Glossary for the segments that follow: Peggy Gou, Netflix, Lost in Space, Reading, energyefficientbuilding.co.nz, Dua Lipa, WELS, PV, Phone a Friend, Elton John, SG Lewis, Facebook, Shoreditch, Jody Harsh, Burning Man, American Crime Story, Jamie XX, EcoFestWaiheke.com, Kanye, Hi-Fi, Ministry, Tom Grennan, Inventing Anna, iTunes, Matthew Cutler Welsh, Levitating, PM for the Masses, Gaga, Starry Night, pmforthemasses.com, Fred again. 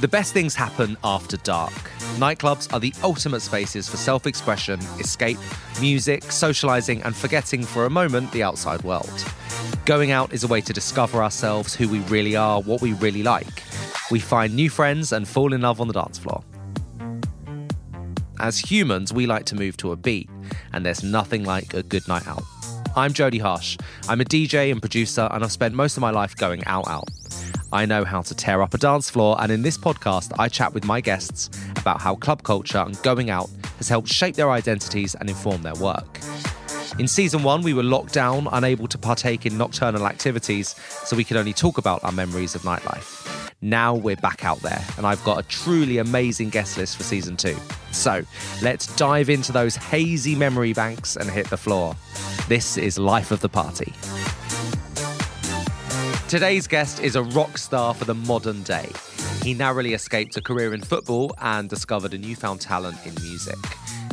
The best things happen after dark. Nightclubs are the ultimate spaces for self-expression, escape, music, socialising and forgetting for a moment the outside world. Going out is a way to discover ourselves, who we really are, what we really like. We find new friends and fall in love on the dance floor. As humans, we like to move to a beat, and there's nothing like a good night out. I'm Jody Harsh. I'm a DJ and producer, and I've spent most of my life going out. I know how to tear up a dance floor, and in this podcast, I chat with my guests about how club culture and going out has helped shape their identities and inform their work. In season one, we were locked down, unable to partake in nocturnal activities, so we could only talk about our memories of nightlife. Now we're back out there, and I've got a truly amazing guest list for season two. So let's dive into those hazy memory banks and hit the floor. This is Life of the Party. Today's guest is a rock star for the modern day. He narrowly escaped a career in football and discovered a newfound talent in music.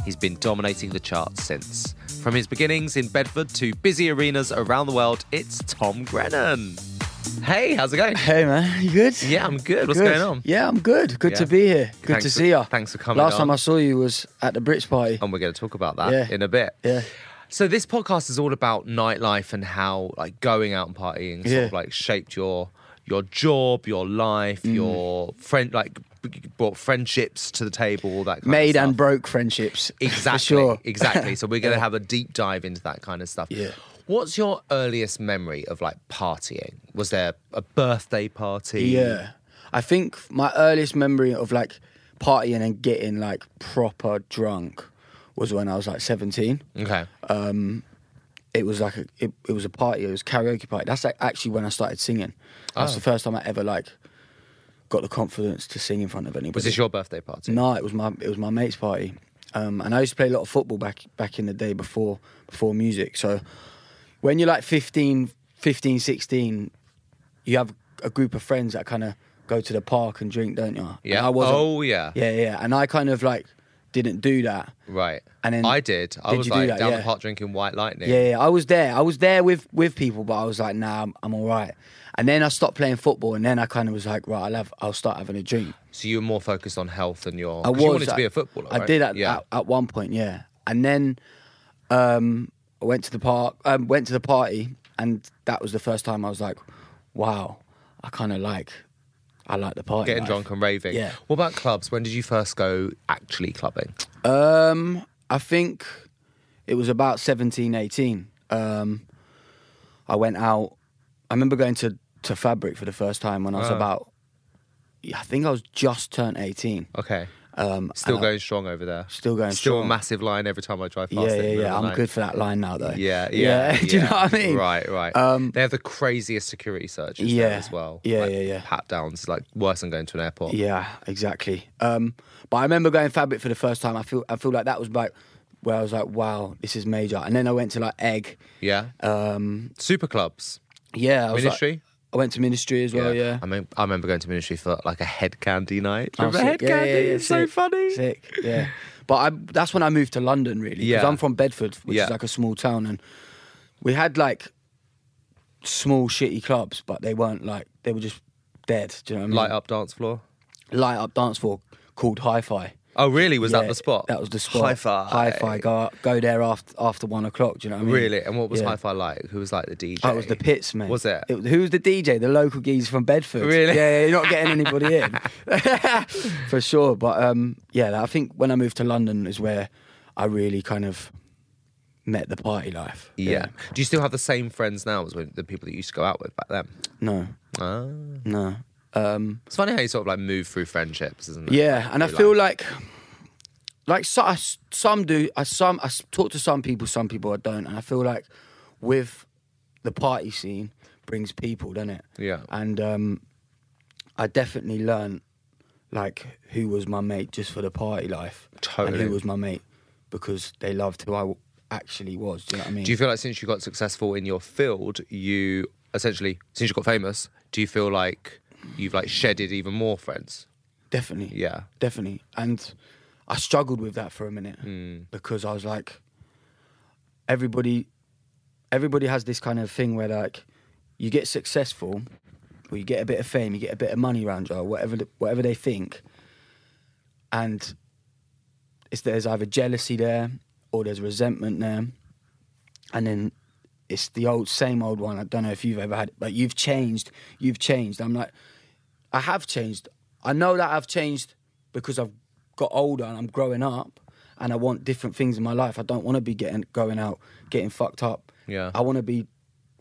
He's been dominating the charts since. From his beginnings in Bedford to busy arenas around the world, it's Tom Grennan. Hey, how's it going? Hey, man. You good? Yeah, I'm good. What's going on? Yeah, I'm good. Good to be here. Good to see you. Thanks for coming on. Last time I saw you was at the Brits party. And we're going to talk about that in a bit. Yeah. So this podcast is all about nightlife and how like going out and partying sort of like shaped your job, your life, your friend, like brought friendships to the table, all that kind of stuff. Made and broke friendships. Exactly. For sure. Exactly. So we're going to have a deep dive into that kind of stuff. Yeah. What's your earliest memory of, like, partying? Was there a birthday party? Yeah. I think my earliest memory of, like, partying and getting, like, proper drunk was when I was, like, 17. Okay. It was, like, it was a party. It was a karaoke party. That's, like, actually when I started singing. That's the first time I ever, like, got the confidence to sing in front of anybody. Was this your birthday party? No, it was my mate's party. And I used to play a lot of football back in the day before music, so... When you're like 15, 16, you have a group of friends that kind of go to the park and drink, don't you? Yeah. Yeah. And I kind of like didn't do that. Right. And then I did. I was like down the park drinking White Lightning. Yeah, yeah. I was there with people, but I was like, nah, I'm all right. And then I stopped playing football, and then I kind of was like, right, I'll start having a drink. So you were more focused on health than your... I was. You wanted to be a footballer, right? I did at one point, yeah. And then... I went to the party, and that was the first time I was like, wow, I like the party. Getting drunk and raving. Yeah. What about clubs? When did you first go actually clubbing? I think it was about 17, 18. I went out. I remember going to Fabric for the first time when I was I think I was just turned 18. Okay. Still going strong over there. Still a massive line every time I drive past it. Yeah. I'm good for that line now, though. Yeah. Do you know what I mean? Right. They have the craziest security searches there as well. Yeah. Pat downs, like worse than going to an airport. Yeah, exactly. But I remember going Fabric for the first time. I feel like that was like where I was like, wow, this is major. And then I went to like Egg. Yeah. Super clubs. Yeah. Ministry. I went to Ministry as well, yeah. I mean, I remember going to Ministry for like a head candy night. Remember head candy? Yeah, it's sick. So funny. Sick, yeah. But that's when I moved to London, really. Because I'm from Bedford, which is like a small town. And we had like small, shitty clubs, but they weren't like, they were just dead. Do you know what I mean? Light up dance floor called Hi-Fi. Oh, really? Was that the spot? That was the spot. Hi-Fi. Go there after 1 o'clock, do you know what I mean? Really? And what was Hi-Fi like? Who was like the DJ? Oh, it was the Pits, mate. Was it? Who was the DJ? The local geese from Bedford. Really? Yeah, you're not getting anybody in. For sure. But I think when I moved to London is where I really kind of met the party life. Yeah. Do you still have the same friends now as the people that you used to go out with back then? No. Oh. No. It's funny how you sort of like move through friendships, isn't it? Yeah, and I feel like some do. I talk to some people I don't, and I feel like with the party scene brings people, doesn't it? Yeah. And I definitely learned, like, who was my mate just for the party life. Totally. And who was my mate because they loved who I actually was. Do you know what I mean? Do you feel like since you got successful in your field, you essentially, since you got famous, do you feel like you've, like, shedded even more friends? Definitely. Yeah. Definitely. And I struggled with that for a minute because I was like, everybody has this kind of thing where, like, you get successful or you get a bit of fame, you get a bit of money around you or whatever they think. And there's either jealousy there or there's resentment there. And then it's the same old one. I don't know if you've ever had it, but you've changed. I'm like, I have changed. I know that I've changed because I've got older and I'm growing up and I want different things in my life. I don't want to be going out, getting fucked up. Yeah. I want to be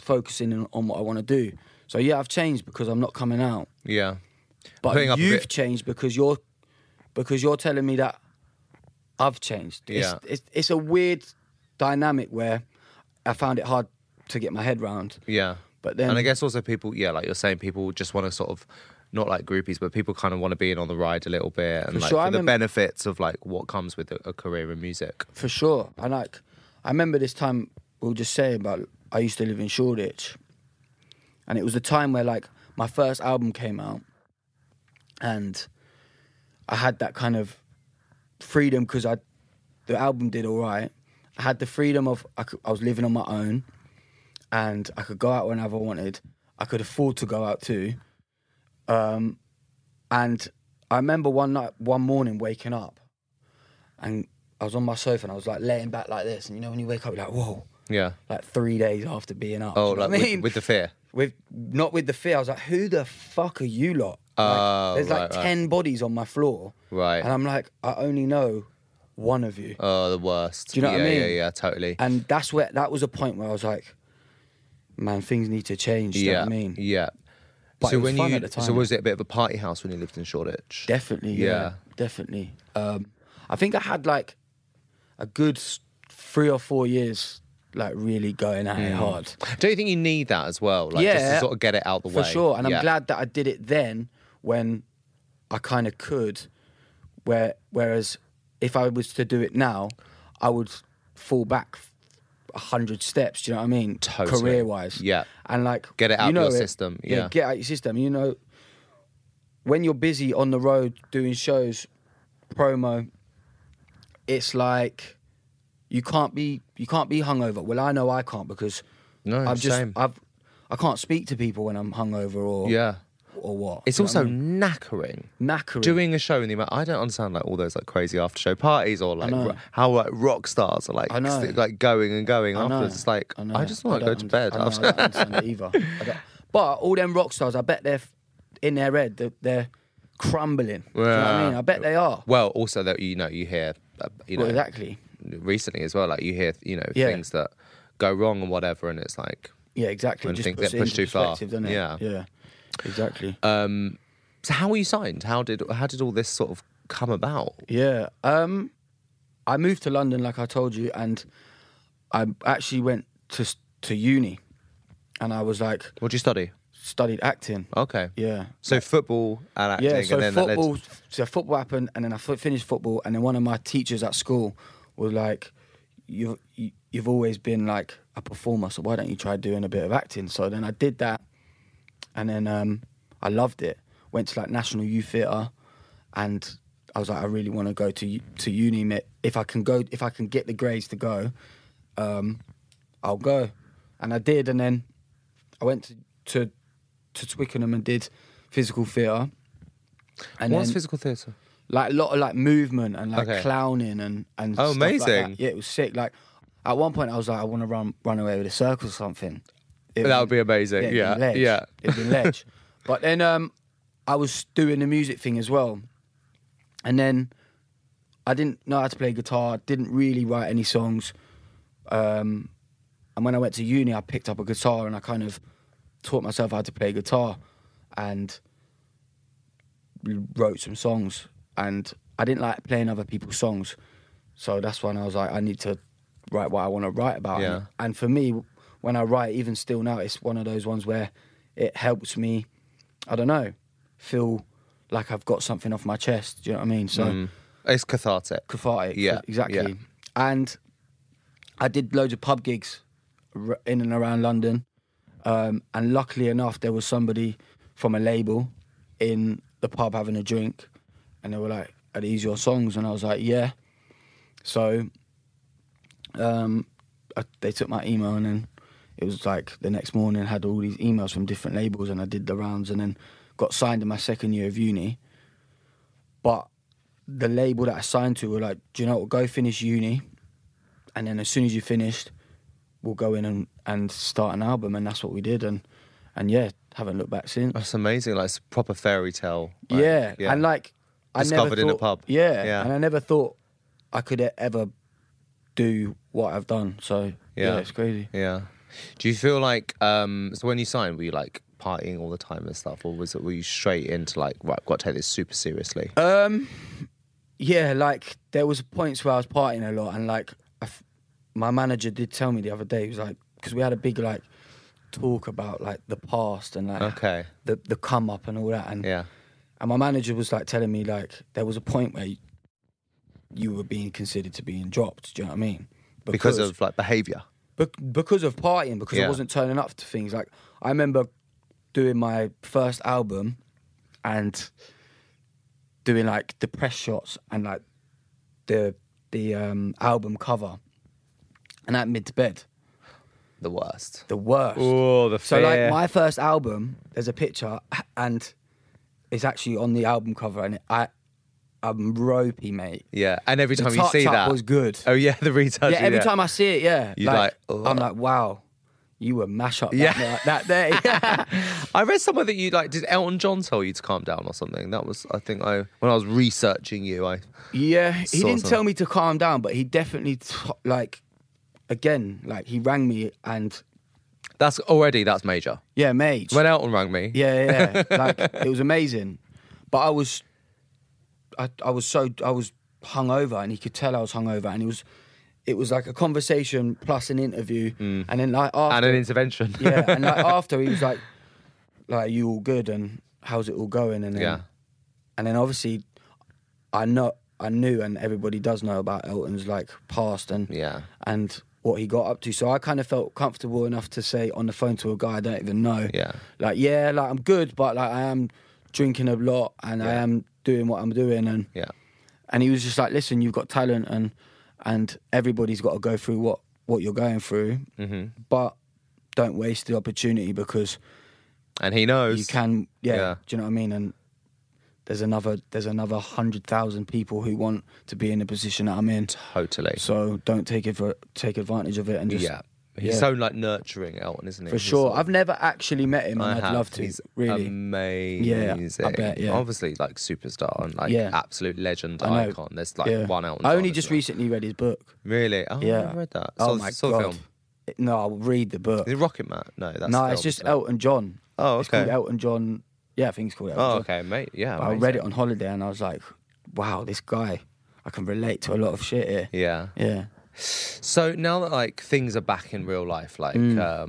focusing on what I want to do. So, yeah, I've changed because I'm not coming out. Yeah. But you've changed because you're telling me that I've changed. Yeah. It's a weird dynamic where I found it hard to get my head round. Yeah. But then... And I guess also people, yeah, like you're saying, people just want to sort of... Not like groupies, but people kind of want to be in on the ride a little bit and the benefits of like what comes with a career in music. For sure. And like, I remember this time we were just saying about I used to live in Shoreditch and it was the time where like my first album came out and I had that kind of freedom because the album did all right. I had the freedom of, I was living on my own and I could go out whenever I wanted. I could afford to go out too. And I remember one morning waking up and I was on my sofa and I was like laying back like this. And you know, when you wake up, you're like, whoa. Yeah. Like 3 days after being up. Oh, you know like what I mean? With the fear? Not with the fear. I was like, who the fuck are you lot? Like, there's like 10 bodies on my floor. Right. And I'm like, I only know one of you. Oh, the worst. Do you know what I mean? Yeah, totally. And that was a point where I was like, man, things need to change. Do you know what I mean? Yeah. But so was it a bit of a party house when you lived in Shoreditch? Definitely, yeah. Definitely. I think I had like a good 3 or 4 years like really going at it hard. Don't you think you need that as well? Like just to sort of get it out the way. For sure. And I'm glad that I did it then when I kind of could. Whereas if I was to do it now, I would fall back 100 steps, do you know what I mean? Totally. Career-wise. Yeah. And like... Get it out of your system. Yeah. Get out your system. You know, when you're busy on the road doing shows, promo, it's like you can't be hungover. Well, I know I can't because I can't speak to people when I'm hungover or... Yeah. Or what? It's also knackering. Doing a show in the amount. I don't understand like all those like crazy after show parties or like how like rock stars are like going afterwards. It's like I just want to go to bed. I don't understand it either. But all them rock stars, I bet they're in their head. They're crumbling. Yeah. Do you know what I mean? I bet they are. Well, also that you hear exactly recently as well. Like you hear things that go wrong and whatever, and it's like exactly. Just things get pushed too far. Yeah. Exactly. So how were you signed? How did all this sort of come about? Yeah. I moved to London, like I told you, and I actually went to uni. And I was like... What did you study? Studied acting. Okay. Yeah. So football and acting. Yeah, so football happened, and then I finished football, and then one of my teachers at school was like, you've always been like a performer, so why don't you try doing a bit of acting? So then I did that. And then I loved it. Went to like National Youth Theatre, and I was like, I really want to go to uni. If I can get the grades to go, I'll go. And I did. And then I went to Twickenham and did physical theatre. What's physical theatre? Like a lot of like movement and like clowning and stuff amazing! Like that. Yeah, it was sick. Like at one point, I was like, I want to run away with a circus or something. That would be amazing. It'd be ledge. But then I was doing the music thing as well, and then I didn't know how to play guitar. Didn't really write any songs. And when I went to uni, I picked up a guitar and I kind of taught myself how to play guitar, and wrote some songs. And I didn't like playing other people's songs, so that's when I was like, I need to write what I want to write about. Yeah. And for me, when I write, even still now, it's one of those ones where it helps me, I don't know, feel like I've got something off my chest. Do you know what I mean? So it's cathartic. Cathartic, yeah, exactly. Yeah. And I did loads of pub gigs in and around London. And luckily enough, there was somebody from a label in the pub having a drink. And they were like, are these your songs? And I was like, yeah. So they took my email, and then it was like the next morning I had all these emails from different labels, and I did the rounds, and then got signed in my second year of uni. But the label that I signed to were like, do you know what, go finish uni, and then as soon as you finished, we'll go in and start an album. And that's what we did, and yeah, haven't looked back since. That's amazing. Like, it's a proper fairy tale. Like, yeah, and like... Discovered in a pub. Yeah, and I never thought I could ever do what I've done. So, yeah it's crazy. Yeah. Do you feel like... so when you signed, were you like partying all the time and stuff? Or were you straight into like, right, I've got to take this super seriously? Yeah, like there was points where I was partying a lot. And like my manager did tell me the other day, he was like... Because we had a big like talk about like the past and like the come up and all that. And yeah. And my manager was like telling me like there was a point where you were being considered to being dropped. Do you know what I mean? Because of like behaviour, because of partying, because I wasn't turning up to things. Like I remember doing my first album and doing like the press shots and like the album cover, and at Midbed. The worst. Oh, the fair. So like my first album, there's a picture and. It's actually on the album cover, and I'm ropey, mate. Yeah, and every time you see that... The touch-up was good. Oh, yeah, the retouch. Yeah, every time I see it, yeah. You're like I'm like, wow, you were mash up that day. I read somewhere that you, like, did Elton John tell you to calm down or something? That was, I think, when I was researching you, I... Yeah, he didn't tell me to calm down, but he definitely, he rang me and... That's major. Yeah, mate. When Elton rang me. Yeah. Like, it was amazing. But I was hungover, and he could tell I was hungover, and it was like a conversation plus an interview, and then like after... And an intervention. Yeah, and like after he was like, are you all good, and how's it all going? And then, and then obviously I knew, and everybody does know about Elton's like past and what he got up to, so I kind of felt comfortable enough to say on the phone to a guy I don't even know, like I'm good, but like I am drinking a lot and I am doing what I'm doing, and he was just like, listen, you've got talent and everybody's got to go through what you're going through, but don't waste the opportunity because he knows you can, do you know what I mean? And There's another 100,000 people who want to be in the position that I'm in. Totally. So don't take advantage of it and just. Yeah. He's so like nurturing, Elton, isn't he? For sure. I've never actually met him, and I'd love to. He's really amazing. Yeah, I bet. Yeah. Obviously, like superstar and like absolute legend icon. There's like one Elton. I only just recently read his book. Really? Oh, yeah. I never read that. Oh my God. Film. No, I'll read the book. Is it Rocket Man? No, that's no. It's just Elton John. Oh, okay. It's called Elton John. Yeah, I think it's called Elton John. Oh, okay, mate. Yeah, I read it on holiday, and I was like, "Wow, this guy, I can relate to a lot of shit here." Yeah, yeah. So now that like things are back in real life, like you know,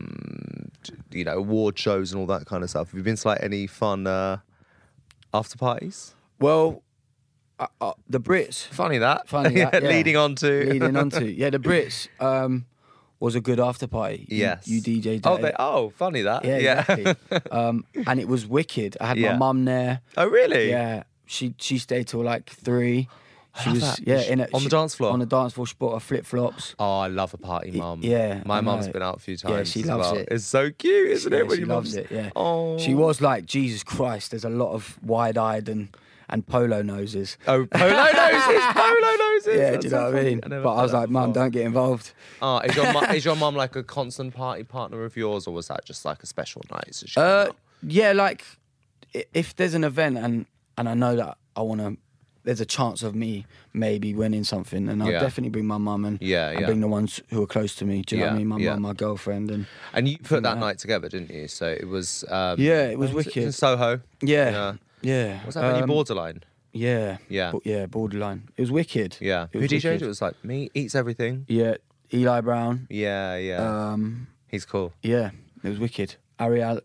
award shows and all that kind of stuff, have you been to like any fun after parties? Well, the Brits. Funny that. Leading on to. Yeah, the Brits. Was a good after party. Yes. You DJ'd. Oh, funny that. Yeah. Exactly. And it was wicked. I had my mum there. Oh, really? Yeah. She stayed till like 3. She was that. On the dance floor. On the dance floor, she bought her flip-flops. Oh, I love a party mum. Yeah. My mum's been out a few times. Yeah, she loves it. It's so cute, isn't it? When she loves it, yeah. Oh. She was like, Jesus Christ, there's a lot of wide-eyed and polo noses. Oh, polo noses. Yeah, that's, do you know what I mean? But I was like, Mum, don't get involved. Is your mum like a constant party partner of yours, or was that just like a special night? So she yeah, like if there's an event and I know that I want to, there's a chance of me maybe winning something, and I'll definitely bring my mum and I bring the ones who are close to me. Do you know what I mean? My mum, my girlfriend, and you put that night together, didn't you? So it was it was wicked in Soho. Yeah. Was that when you Borderline? Yeah. Yeah, Borderline. It was wicked. Yeah. Who DJ'd? It was like me, Eats Everything. Yeah. Eli Brown. Yeah. He's cool. Yeah, it was wicked. Ariel,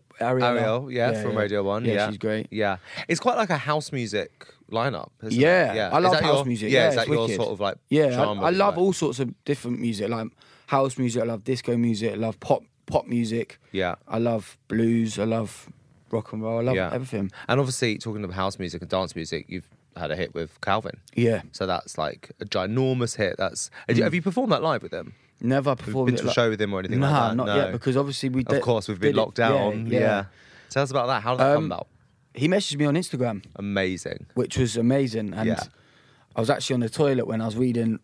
yeah, from Radio 1. Yeah, she's great. Yeah. It's quite like a house music lineup, isn't it? Yeah, I love house music. Yeah, is that your sort of like genre? I love all sorts of different music, like house music, I love disco music, I love pop music. Yeah. I love blues, I love rock and roll, I love everything. And obviously, talking about house music and dance music, you've had a hit with Calvin. Yeah. So that's like a ginormous hit. Have you performed that live with them? Never performed been to a show with him or anything like that? Not yet, because obviously we did. Of course, we've been locked down. Yeah. Tell us about that. How did that come about? He messaged me on Instagram. Amazing. Which was amazing. And I was actually on the toilet when I was reading.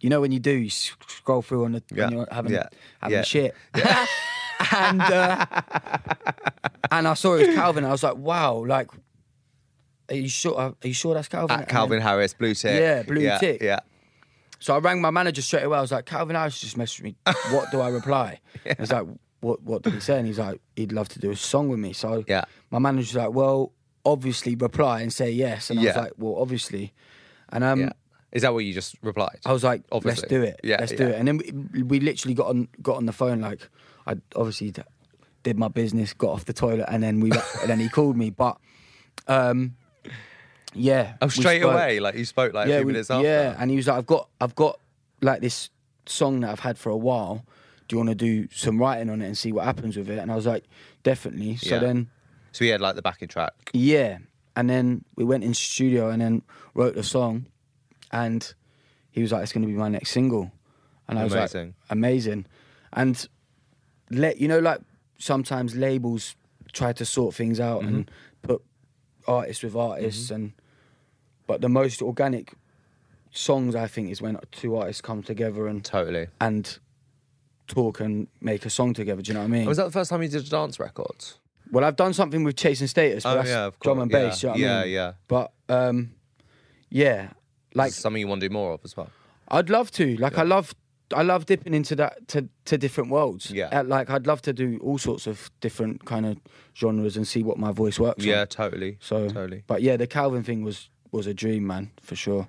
You know when you do, you scroll through on the when you're having shit. Yeah. And I saw it was Calvin. I was like, wow, like, are you sure that's Calvin? Calvin Harris, blue tick. Yeah, blue tick. Yeah. So I rang my manager straight away. I was like, Calvin Harris just messaged me. What do I reply? Yeah. I was like, what did he say? And he's like, he'd love to do a song with me. So my manager's like, well, obviously reply and say yes. And I was like, well, obviously. And is that what you just replied? I was like, obviously. Let's do it. Yeah, let's do it. And then we literally got on the phone. Like, I obviously did my business, got off the toilet, and then he called me. But straight away, like you spoke like a few minutes after. Yeah, and he was like, I've got like this song that I've had for a while. Do you want to do some writing on it and see what happens with it? And I was like, definitely. So then, so he had like the backing track. Yeah, and then we went in studio and then wrote the song, and he was like, it's going to be my next single, and I was like, amazing. And like sometimes labels try to sort things out and put artists with artists, but the most organic songs, I think, is when two artists come together and talk and make a song together. Do you know what I mean? Was that the first time you did a dance record? Well, I've done something with Chase and Status, but that's drum and bass. Yeah. You know what I mean? Yeah. But like, is this something you want to do more of as well? I'd love to. Like, I love dipping into that to different worlds. Yeah. Like, I'd love to do all sorts of different kind of genres and see what my voice works on. Yeah, totally. So, totally. But yeah, the Calvin thing was a dream, man, for sure.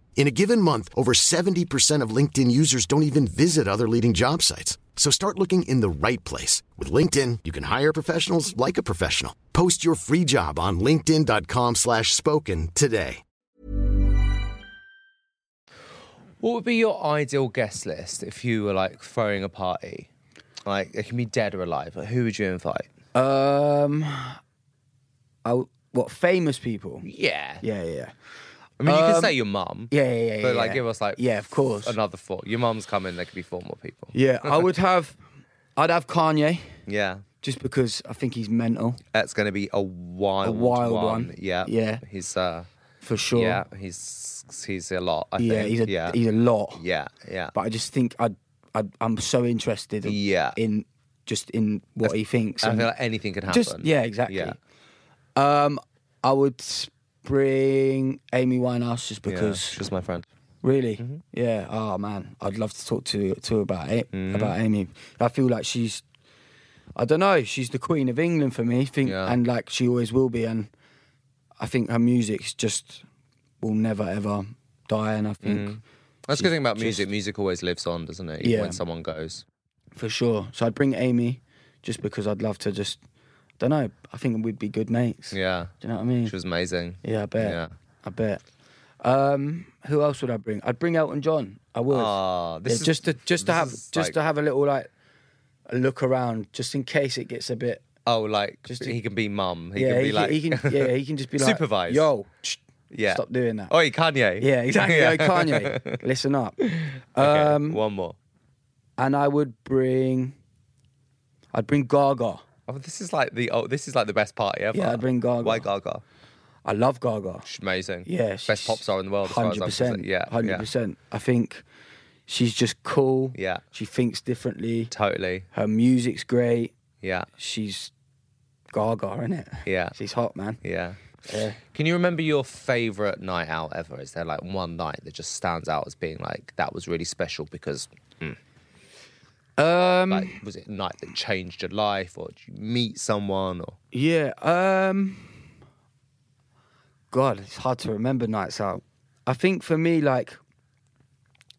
In a given month, over 70% of LinkedIn users don't even visit other leading job sites. So start looking in the right place. With LinkedIn, you can hire professionals like a professional. Post your free job on linkedin.com/spoken today. What would be your ideal guest list if you were, like, throwing a party? Like, it can be dead or alive. Like, who would you invite? Famous people? Yeah. Yeah, yeah. I mean, you can say your mum. Yeah. But, like, give us, like... Yeah, of course. Another four. Your mum's coming, there could be four more people. Yeah, I'd have Kanye. Yeah. Just because I think he's mental. That's going to be a wild one. Yeah. Yeah. He's... For sure. Yeah, he's a lot, I think. He's a lot. Yeah, yeah. But I just think I'm so interested in what he thinks. I feel like anything could happen. Exactly. Yeah. I would bring Amy Winehouse just because... Yeah, she's my friend. Really? Mm-hmm. Yeah. Oh, man. I'd love to talk to her about it, about Amy. I feel like she's... I don't know. She's the Queen of England for me. And, like, she always will be. And I think her music just will never, ever die. And I think... That's the good thing about music. Music always lives on, doesn't it? Even when someone goes. For sure. So I'd bring Amy just because I'd love to just... I don't know. I think we'd be good mates. Yeah. Do you know what I mean? She was amazing. Yeah, I bet. Yeah. I bet. Who else would I bring? I'd bring Elton John. I would. Just to have a little, like, a look around, just in case it gets a bit... Oh, like, he can be mum. He can be like... He can just be like... Supervise. Yo... Yeah. Stop doing that. Oi, Kanye. Yeah, exactly. Yeah. Oi, Kanye. Listen up. Okay, one more. And I'd bring Gaga. Oh, this is like the best party ever. Yeah, I'd bring Gaga. Why Gaga? I love Gaga. She's amazing. Yeah. Best pop star in the world. 100%. Yeah. 100%. I think she's just cool. Yeah. She thinks differently. Totally. Her music's great. Yeah. She's Gaga, innit? Yeah. She's hot, man. Yeah. Yeah. Can you remember your favourite night out ever? Is there like one night that just stands out as being like, that was really special because... was it a night that changed your life, or did you meet someone? Or yeah, God, it's hard to remember nights out. I think for me, like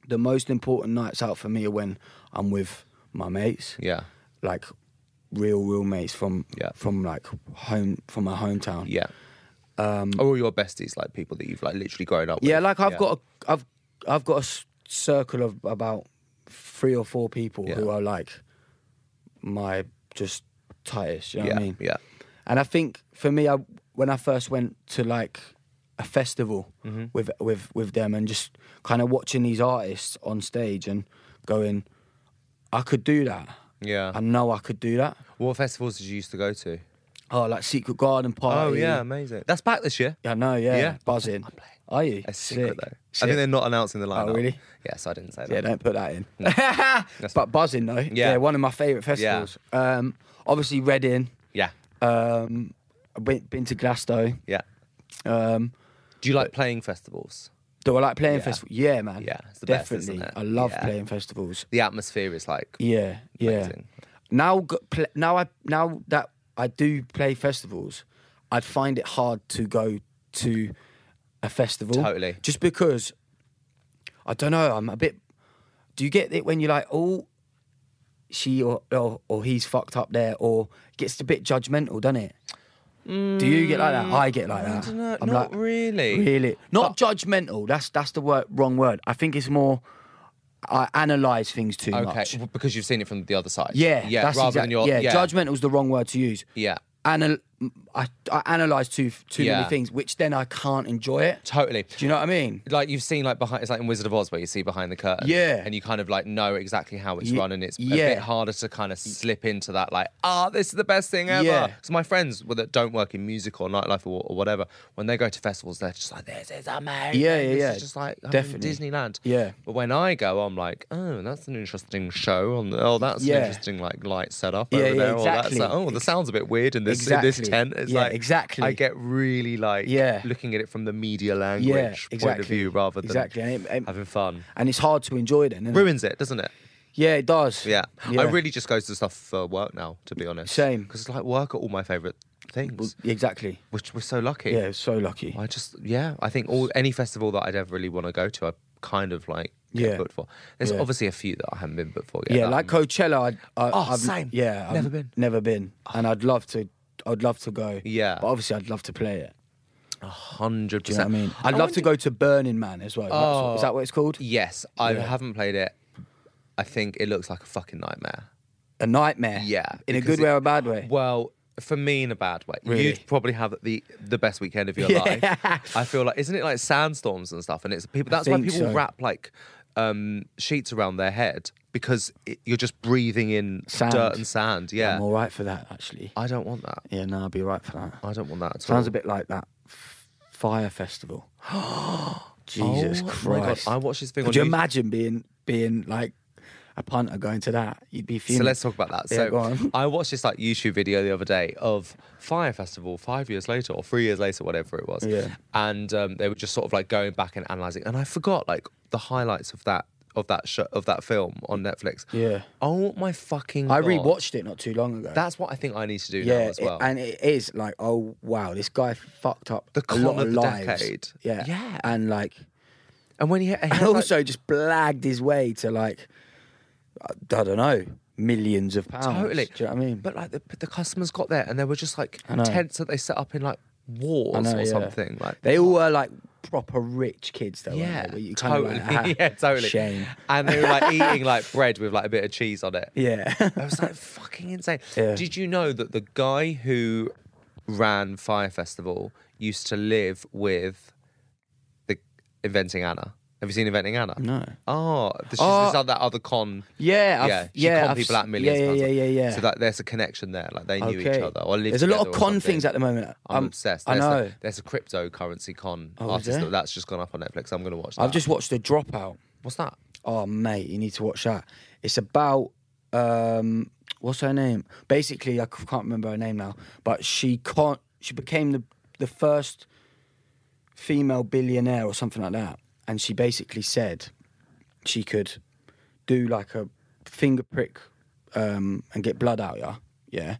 the most important nights out for me are when I'm with my mates. Yeah, like real mates from like home, from my hometown. Yeah, or all your besties, like people that you've like literally grown up with. Yeah, like I've got a circle of about 3 or 4 people who are like my just tightest, you know what I mean? Yeah. And I think for me, when I first went to like a festival with them and just kind of watching these artists on stage and going, I could do that. Yeah. I know I could do that. What festivals did you used to go to? Oh, like Secret Garden Party. Oh, yeah, amazing. That's back this year. Yeah, I know, yeah. Buzzing. I'm playing. Are you? It's secret, though. Sick. I think they're not announcing the lineup. Oh, really? Yes, I didn't say that. Yeah, don't put that in. No. But buzzing, though. Yeah, one of my favourite festivals. Yeah. Obviously, Reading. Yeah. I've been to Glasgow. Yeah. Do you like playing festivals? Do I like playing festivals? Yeah, man. Yeah, it's the definitely. Best, isn't it? I love playing festivals. The atmosphere is like amazing. Now that I do play festivals, I'd find it hard to go to a festival. Totally. Just because, I don't know, I'm a bit... Do you get it when you're like, oh, she or he's fucked up there, or gets a bit judgmental, doesn't it? Mm, do you get like that? I get like that. I don't know, I'm not like, really. Really. Not judgmental, that's the wrong word. I think it's more... I analyse things too much. Okay, because you've seen it from the other side. Yeah, yeah. That's rather than your... Yeah, judgmental is the wrong word to use. Yeah. I analyse too many things, which then I can't enjoy it. Totally. Do you know what I mean? Like you've seen, like behind, it's like in Wizard of Oz where you see behind the curtain. Yeah. And you kind of like know exactly how it's run, and it's a bit harder to kind of slip into that. Like, this is the best thing ever. Yeah. So my friends that don't work in music or nightlife or whatever, when they go to festivals, they're just like, this is amazing. Yeah. It's just like Disneyland. Yeah. But when I go, I'm like, oh, that's an interesting show. That's an interesting like light setup over there. Exactly. Or that's like, the sound's a bit weird in this. Exactly. In this tent, it's like exactly. I get really like looking at it from the media language point of view rather than having fun. And it's hard to enjoy then. Ruins it, doesn't it? Yeah, it does. Yeah. I really just go to stuff for work now, to be honest. Same, because it's like work are all my favourite things. Well, exactly. Which we're so lucky. Yeah, so lucky. I just I think any festival that I'd ever really want to go to, I kind of like get booked for. There's obviously a few that I haven't been booked for yet. Yeah, like Coachella. I've same. Yeah, I've never been, and I'd love to go. Yeah. But obviously, I'd love to play it. 100%. Do you know what I mean? I'd love to go to Burning Man as well. Oh, is that what it's called? Yes. I haven't played it. I think it looks like a fucking nightmare. A nightmare? Yeah. In a good way or a bad way? Well, for me, in a bad way. Really? You'd probably have the best weekend of your life. I feel like, isn't it like sandstorms and stuff? And it's people. That's why people wrap like sheets around their head. Because you're just breathing in dirt and sand, yeah. I'm all right for that, actually. I don't want that. Yeah, no, I'll be all right for that. I don't want that at all. Sounds a bit like that Fyre Festival. Jesus Christ. God, I watched this thing on YouTube. Could you imagine being like a punter going to that? You'd be fuming. So let's talk about that. Yeah, so go on. I watched this like YouTube video the other day of Fyre Festival 5 years later or 3 years later, whatever it was. Yeah. And they were just sort of like going back and analysing. And I forgot like the highlights of that film on Netflix. Yeah. Oh my fucking God. I rewatched it not too long ago. That's what I think I need to do now as well. And it is like, oh wow, this guy fucked up a lot of lives. Decade. Yeah. Yeah. And like, and when he and also like, just blagged his way to like, I don't know, millions of pounds. Totally. Do you know what I mean? But like the customers got there and they were just like tents that they set up in like wars or something. Like they all were like proper rich kids though. Yeah, weren't they? You totally. Kind of like, yeah, totally. Shame. And they were like eating like bread with like a bit of cheese on it. Yeah. It was like fucking insane. Yeah. Did you know that the guy who ran Fyre Festival used to live with Inventing Anna. Have you seen Inventing Anna? No. Oh, she's that other con. Yeah, she conned people out millions of pounds. So that there's a connection there. Like they knew each other. Or lived together. There's a lot of con things at the moment. I'm obsessed. I know. There's a cryptocurrency con artist that's just gone up on Netflix. I'm going to watch that. I've just watched The Dropout. What's that? Oh, mate, you need to watch that. It's about what's her name? Basically, I can't remember her name now, but she became the first female billionaire or something like that. And she basically said she could do like a finger prick and get blood out, yeah.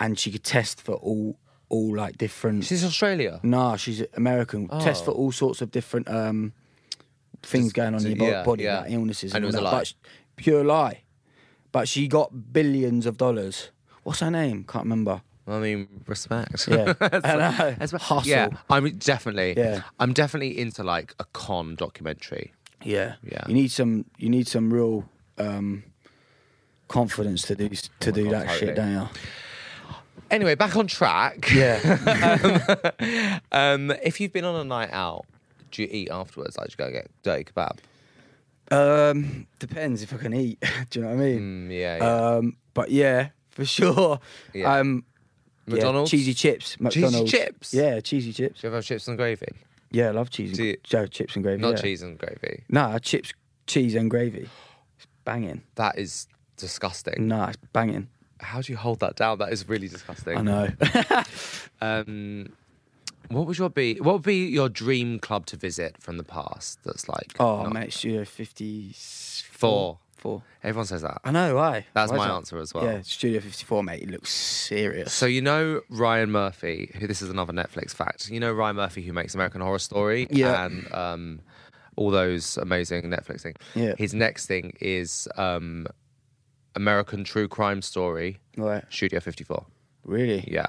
And she could test for all like different. She's Australia. Nah, she's American. Oh. Test for all sorts of different things going on in your body, like illnesses. And it was a lie, pure lie. But she got billions of dollars. What's her name? Can't remember. I mean, respect. Yeah, hustle. Yeah, I'm definitely into like a con documentary. Yeah, yeah. You need some real confidence to do that totally. Shit, don't you? Anyway, back on track. Yeah. If you've been on a night out, do you eat afterwards? Like, do you go get dirty kebab? Depends if I can eat. Do you know what I mean? Yeah. But yeah, for sure. Yeah. McDonald's? Yeah, cheesy chips. McDonald's. Cheesy chips? Yeah, cheesy chips. Do you ever have chips and gravy? Yeah, I love chips and gravy. Not cheese and gravy. Nah, cheese and gravy. It's banging. That is disgusting. Nah, it's banging. How do you hold that down? That is really disgusting. I know. What would be your dream club to visit from the past that's like... Oh, mate, Studio 54. Four. Everyone says that. I know, why? That's my answer as well. Yeah, Studio 54, mate, it looks serious. So you know Ryan Murphy, who this is another Netflix fact. You know Ryan Murphy, who makes American Horror Story and all those amazing Netflix things. Yeah. His next thing is American True Crime Story, right. Studio 54. Really? Yeah.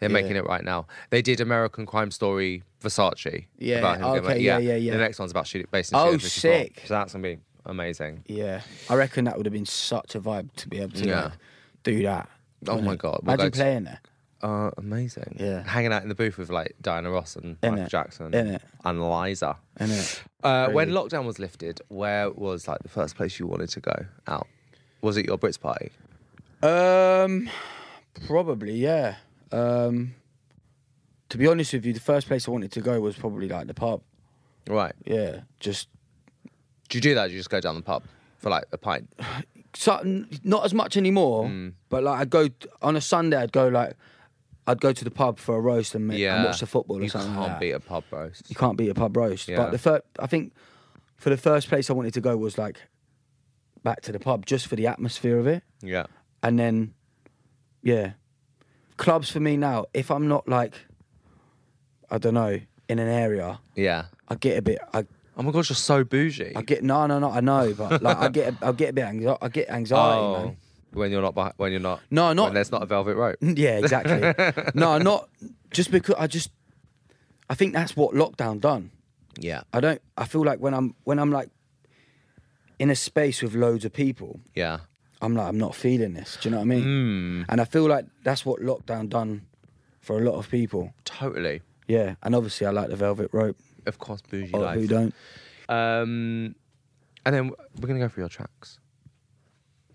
They're making it right now. They did American Crime Story Versace. Yeah. About him The next one's about based in Studio 54. Oh, sick. So that's going to be amazing. Yeah. I reckon that would have been such a vibe to be able to like, do that. Oh, my God. Imagine playing there. Amazing. Yeah. Hanging out in the booth with, like, Diana Ross and Michael Jackson. And Liza. When lockdown was lifted, where was, like, the first place you wanted to go out? Was it your Brits party? Probably, yeah. To be honest with you, the first place I wanted to go was probably like the pub. Right. Yeah. Just. Do you do that? Do you just go down the pub for like a pint? So, not as much anymore. Mm. But like I'd go on a Sunday. I'd go to the pub for a roast and watch the football or something. You can't beat a pub roast. You can't beat a pub roast. Yeah. But I think for the first place I wanted to go was like back to the pub just for the atmosphere of it. Yeah. And then, yeah. Clubs for me now, if I'm not like, I don't know, in an area, I get a bit. Oh my God, you're so bougie. I get no, I know, but like I get a bit anxiety. I get anxiety, man. When there's not a velvet rope. Yeah, exactly. No, not just because I think that's what lockdown done. Yeah, I feel like when I'm like in a space with loads of people. Yeah. I'm not feeling this. Do you know what I mean? Mm. And I feel like that's what lockdown done for a lot of people. Totally. Yeah. And obviously I like the velvet rope. Of course, bougie life. Who don't? And then we're going to go through your tracks.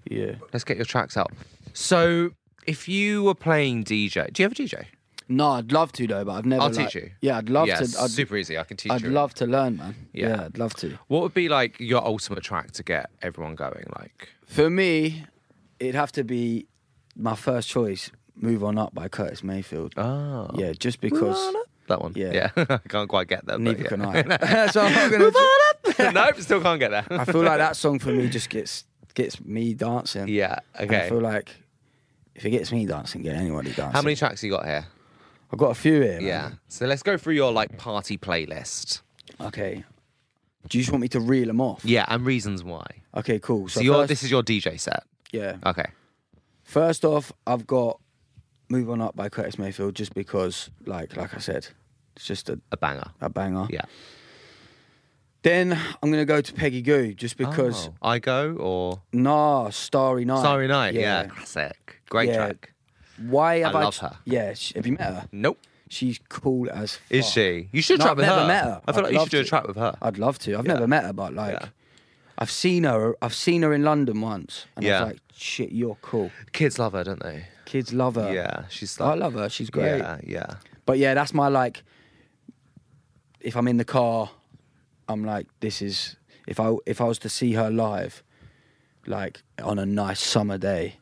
Yeah. Let's get your tracks out. So if you were playing DJ, do you have a DJ? No, I'd love to though, but I've never. I'll teach you. Yeah, I'd love to. It's super easy. I can teach you. I'd love to learn, man. Yeah. I'd love to. What would be like your ultimate track to get everyone going? Like for me, it'd have to be my first choice, "Move On Up" by Curtis Mayfield. Oh, yeah, just because that one. Yeah, I can't quite get that. Neither can I. So I'm not gonna move on up. Nope, still can't get there. I feel like that song for me just gets me dancing. Yeah. Okay. And I feel like if it gets me dancing, get anybody dancing. How many tracks you got here? I've got a few here. Yeah. Man. So let's go through your like party playlist. Okay. Do you just want me to reel them off? Yeah, and reasons why. Okay, cool. So this is your DJ set? Yeah. Okay. First off, I've got Move On Up by Curtis Mayfield just because, like I said, it's just a banger. A banger. Yeah. Then I'm going to go to Peggy Gou just because... Oh, I Go or... Nah, Starry Night. Starry Night, yeah. Classic. Great track. Why have I love her. Yeah, have you met her? Nope. She's cool as fuck. Is she? You should track with her. I've never met her. I feel like you should do a track with her. I'd love to. I've never met her, but like... Yeah. I've seen her. I've seen her in London once, and I was like, "Shit, you're cool." Kids love her, don't they? Kids love her. Yeah, she's. Like, I love her. She's great. Yeah, yeah. But yeah, that's my like. If I'm in the car, I'm like, this is. If I was to see her live, like on a nice summer day,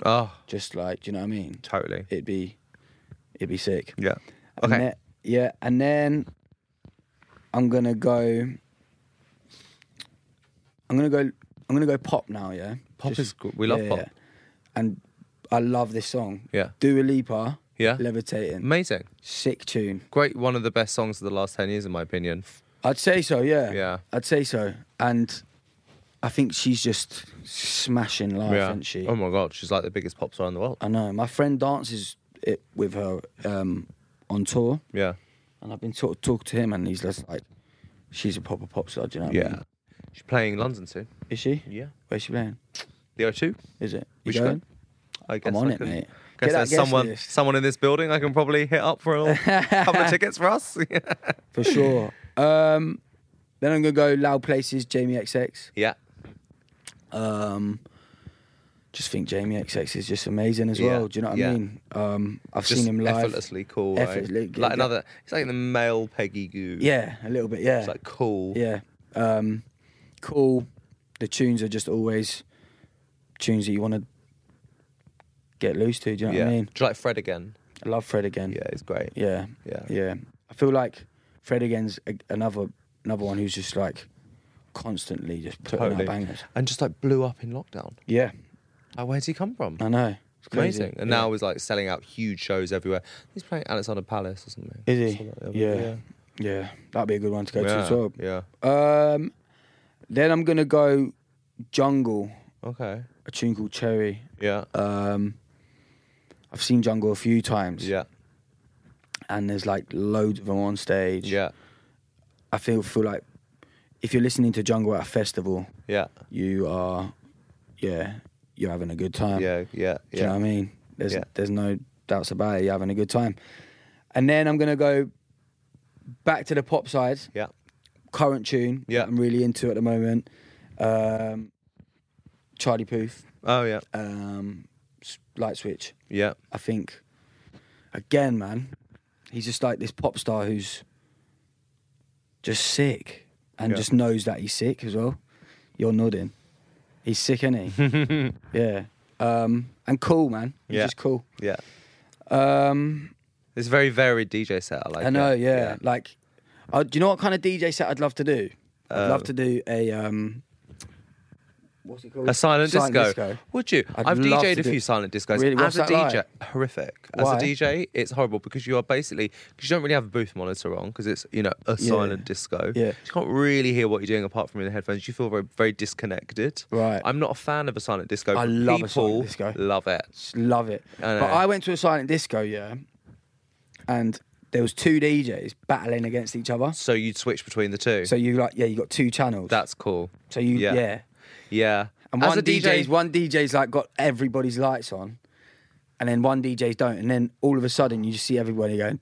just like, do you know what I mean? Totally. It'd be sick. Yeah. Okay. And then, yeah, and then I'm gonna go. I'm gonna go pop now. Yeah, pop is good. We love pop, and I love this song. Yeah, Dua Lipa. Yeah, Levitating. Amazing, sick tune. Great, one of the best songs of the last 10 years, in my opinion. I'd say so. Yeah, yeah, I'd say so. And I think she's just smashing life, isn't she? Oh my god, she's like the biggest pop star in the world. I know. My friend dances it with her on tour. Yeah, and I've been sort of talking to him, and he's just like, she's a proper pop star. Do you know what I mean? She's playing London soon. Is she? Yeah. Where's she playing? The O2. Is it? You going? I guess I'm on it, mate. I guess there's someone in this building I can probably hit up for a couple of tickets for us. For sure. Then I'm going to go Loud Places, Jamie XX. Yeah. Just think Jamie XX is just amazing as well. Do you know what I mean? I've just seen him live. Effortlessly cool, right? Like another... It's like the male Peggy Gou. Yeah, a little bit, yeah. It's like cool. Yeah. Cool. The tunes are just always tunes that you want to get loose to. Do you know what I mean? Do you like Fred Again? I love Fred Again. Yeah, it's great. Yeah, yeah, yeah. I feel like Fred Again's another one who's just like constantly just putting out bangers, and just like blew up in lockdown. Yeah, like, where's he come from? I know. It's crazy. Amazing. And now he's like selling out huge shows everywhere. He's playing Alexander Palace or something. Is he? Yeah. Yeah, that'd be a good one to go to as well. Yeah. Then I'm gonna go Jungle. Okay. A tune called Cherry. Yeah. I've seen Jungle a few times. Yeah. And there's like loads of them on stage. Yeah. I feel like if you're listening to Jungle at a festival, you are, you're having a good time. Yeah. Do you know what I mean? There's no doubts about it. You're having a good time. And then I'm gonna go back to the pop side. Yeah. Current tune that I'm really into at the moment. Charlie Puth. Oh, yeah. Light Switch. Yeah. I think, again, man, he's just like this pop star who's just sick and just knows that he's sick as well. You're nodding. He's sick, isn't he? Yeah. And cool, man. He's just cool. Yeah. It's a very varied DJ set. I like it. I know, yeah. Like... do you know what kind of DJ set I'd love to do? I'd love to do a... what's it called? A silent disco. Would you? I've DJ'd a few silent discos. Really? As a DJ, like? Horrific. Why? As a DJ, it's horrible because you are basically... Because you don't really have a booth monitor on because it's, a silent disco. Yeah. You can't really hear what you're doing apart from in the headphones. You feel very, very disconnected. Right. I'm not a fan of a silent disco. I love a silent disco. Love it. Love it. But I went to a silent disco, and... There was two DJs battling against each other. So you'd switch between the two. So you you got two channels. That's cool. So you And as one DJ's like got everybody's lights on, and then one DJ's don't, and then all of a sudden you just see everybody going.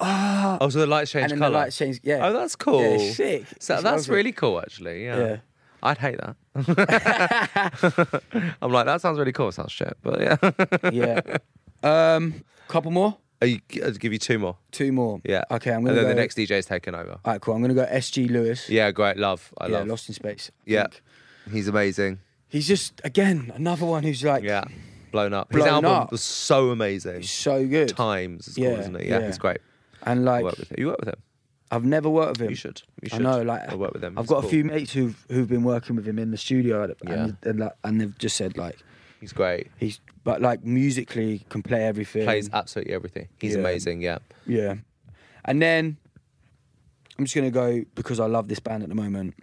So the lights change colour. And the lights change. Yeah. Oh, that's cool. Yeah, it's sick. So that's really cool, actually. Yeah. I'd hate that. I'm like, that sounds really cool. It sounds shit, but yeah. Couple more. I'll give you two more. Yeah. Okay, I'm going to go... And then the next DJ's taken over. All right, cool. I'm going to go SG Lewis. Yeah, great. Love. I love. Lost in Space. I think. He's amazing. He's just, again, another one who's like... Yeah, blown up. His album was so amazing. He's so good. Times is cool, isn't it? Yeah, it's great. And like... You work with him? I've never worked with him. You should. I know, like... I work with him. I've got a few mates who've been working with him in the studio and they've just said like... He's great. But like musically can play everything. Plays absolutely everything. He's amazing, Yeah. And then I'm just gonna go because I love this band at the moment.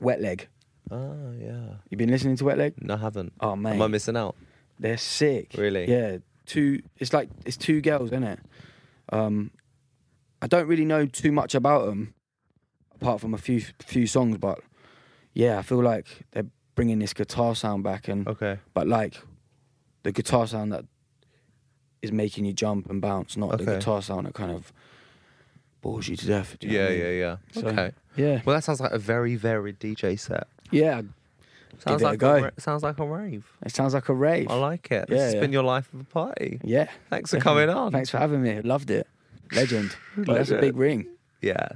Wet Leg. Oh yeah. You been listening to Wet Leg? No, I haven't. Oh man. Am I missing out? They're sick. Really? Yeah. It's two girls, isn't it? I don't really know too much about them, apart from a few songs, but I feel like they're bringing this guitar sound back, and but like the guitar sound that is making you jump and bounce, not the guitar sound that kind of bores you to death. You know what I mean? So, yeah. Well, that sounds like a very varied DJ set. Yeah. Sounds like sounds like a rave. It sounds like a rave. I like it. Yeah, it's been your life of a party. Yeah. Thanks for coming on. Thanks for having me. Loved it. Legend. Like, that's a big ring. Yeah.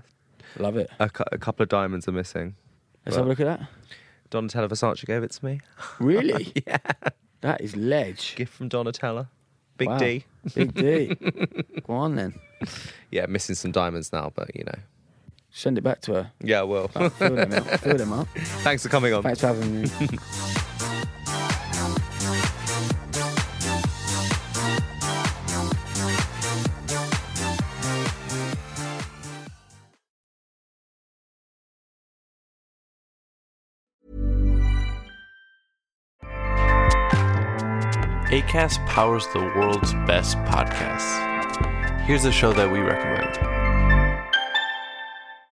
Love it. A couple of diamonds are missing. Let's have a look at that. Donatella Versace gave it to me. Really? Yeah. That is ledge. Gift from Donatella. Big D. Big D. Go on then. Yeah, missing some diamonds now, but you know. Send it back to her. Yeah, I will. I'll fill them up. Thanks for coming on. Thanks for having me. Acast powers the world's best podcasts. Here's a show that we recommend.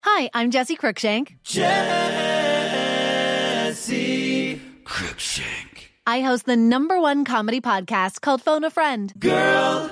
Hi, I'm Jessie Cruikshank. Jessie Cruikshank. I host the #1 comedy podcast called Phone a Friend. Girl,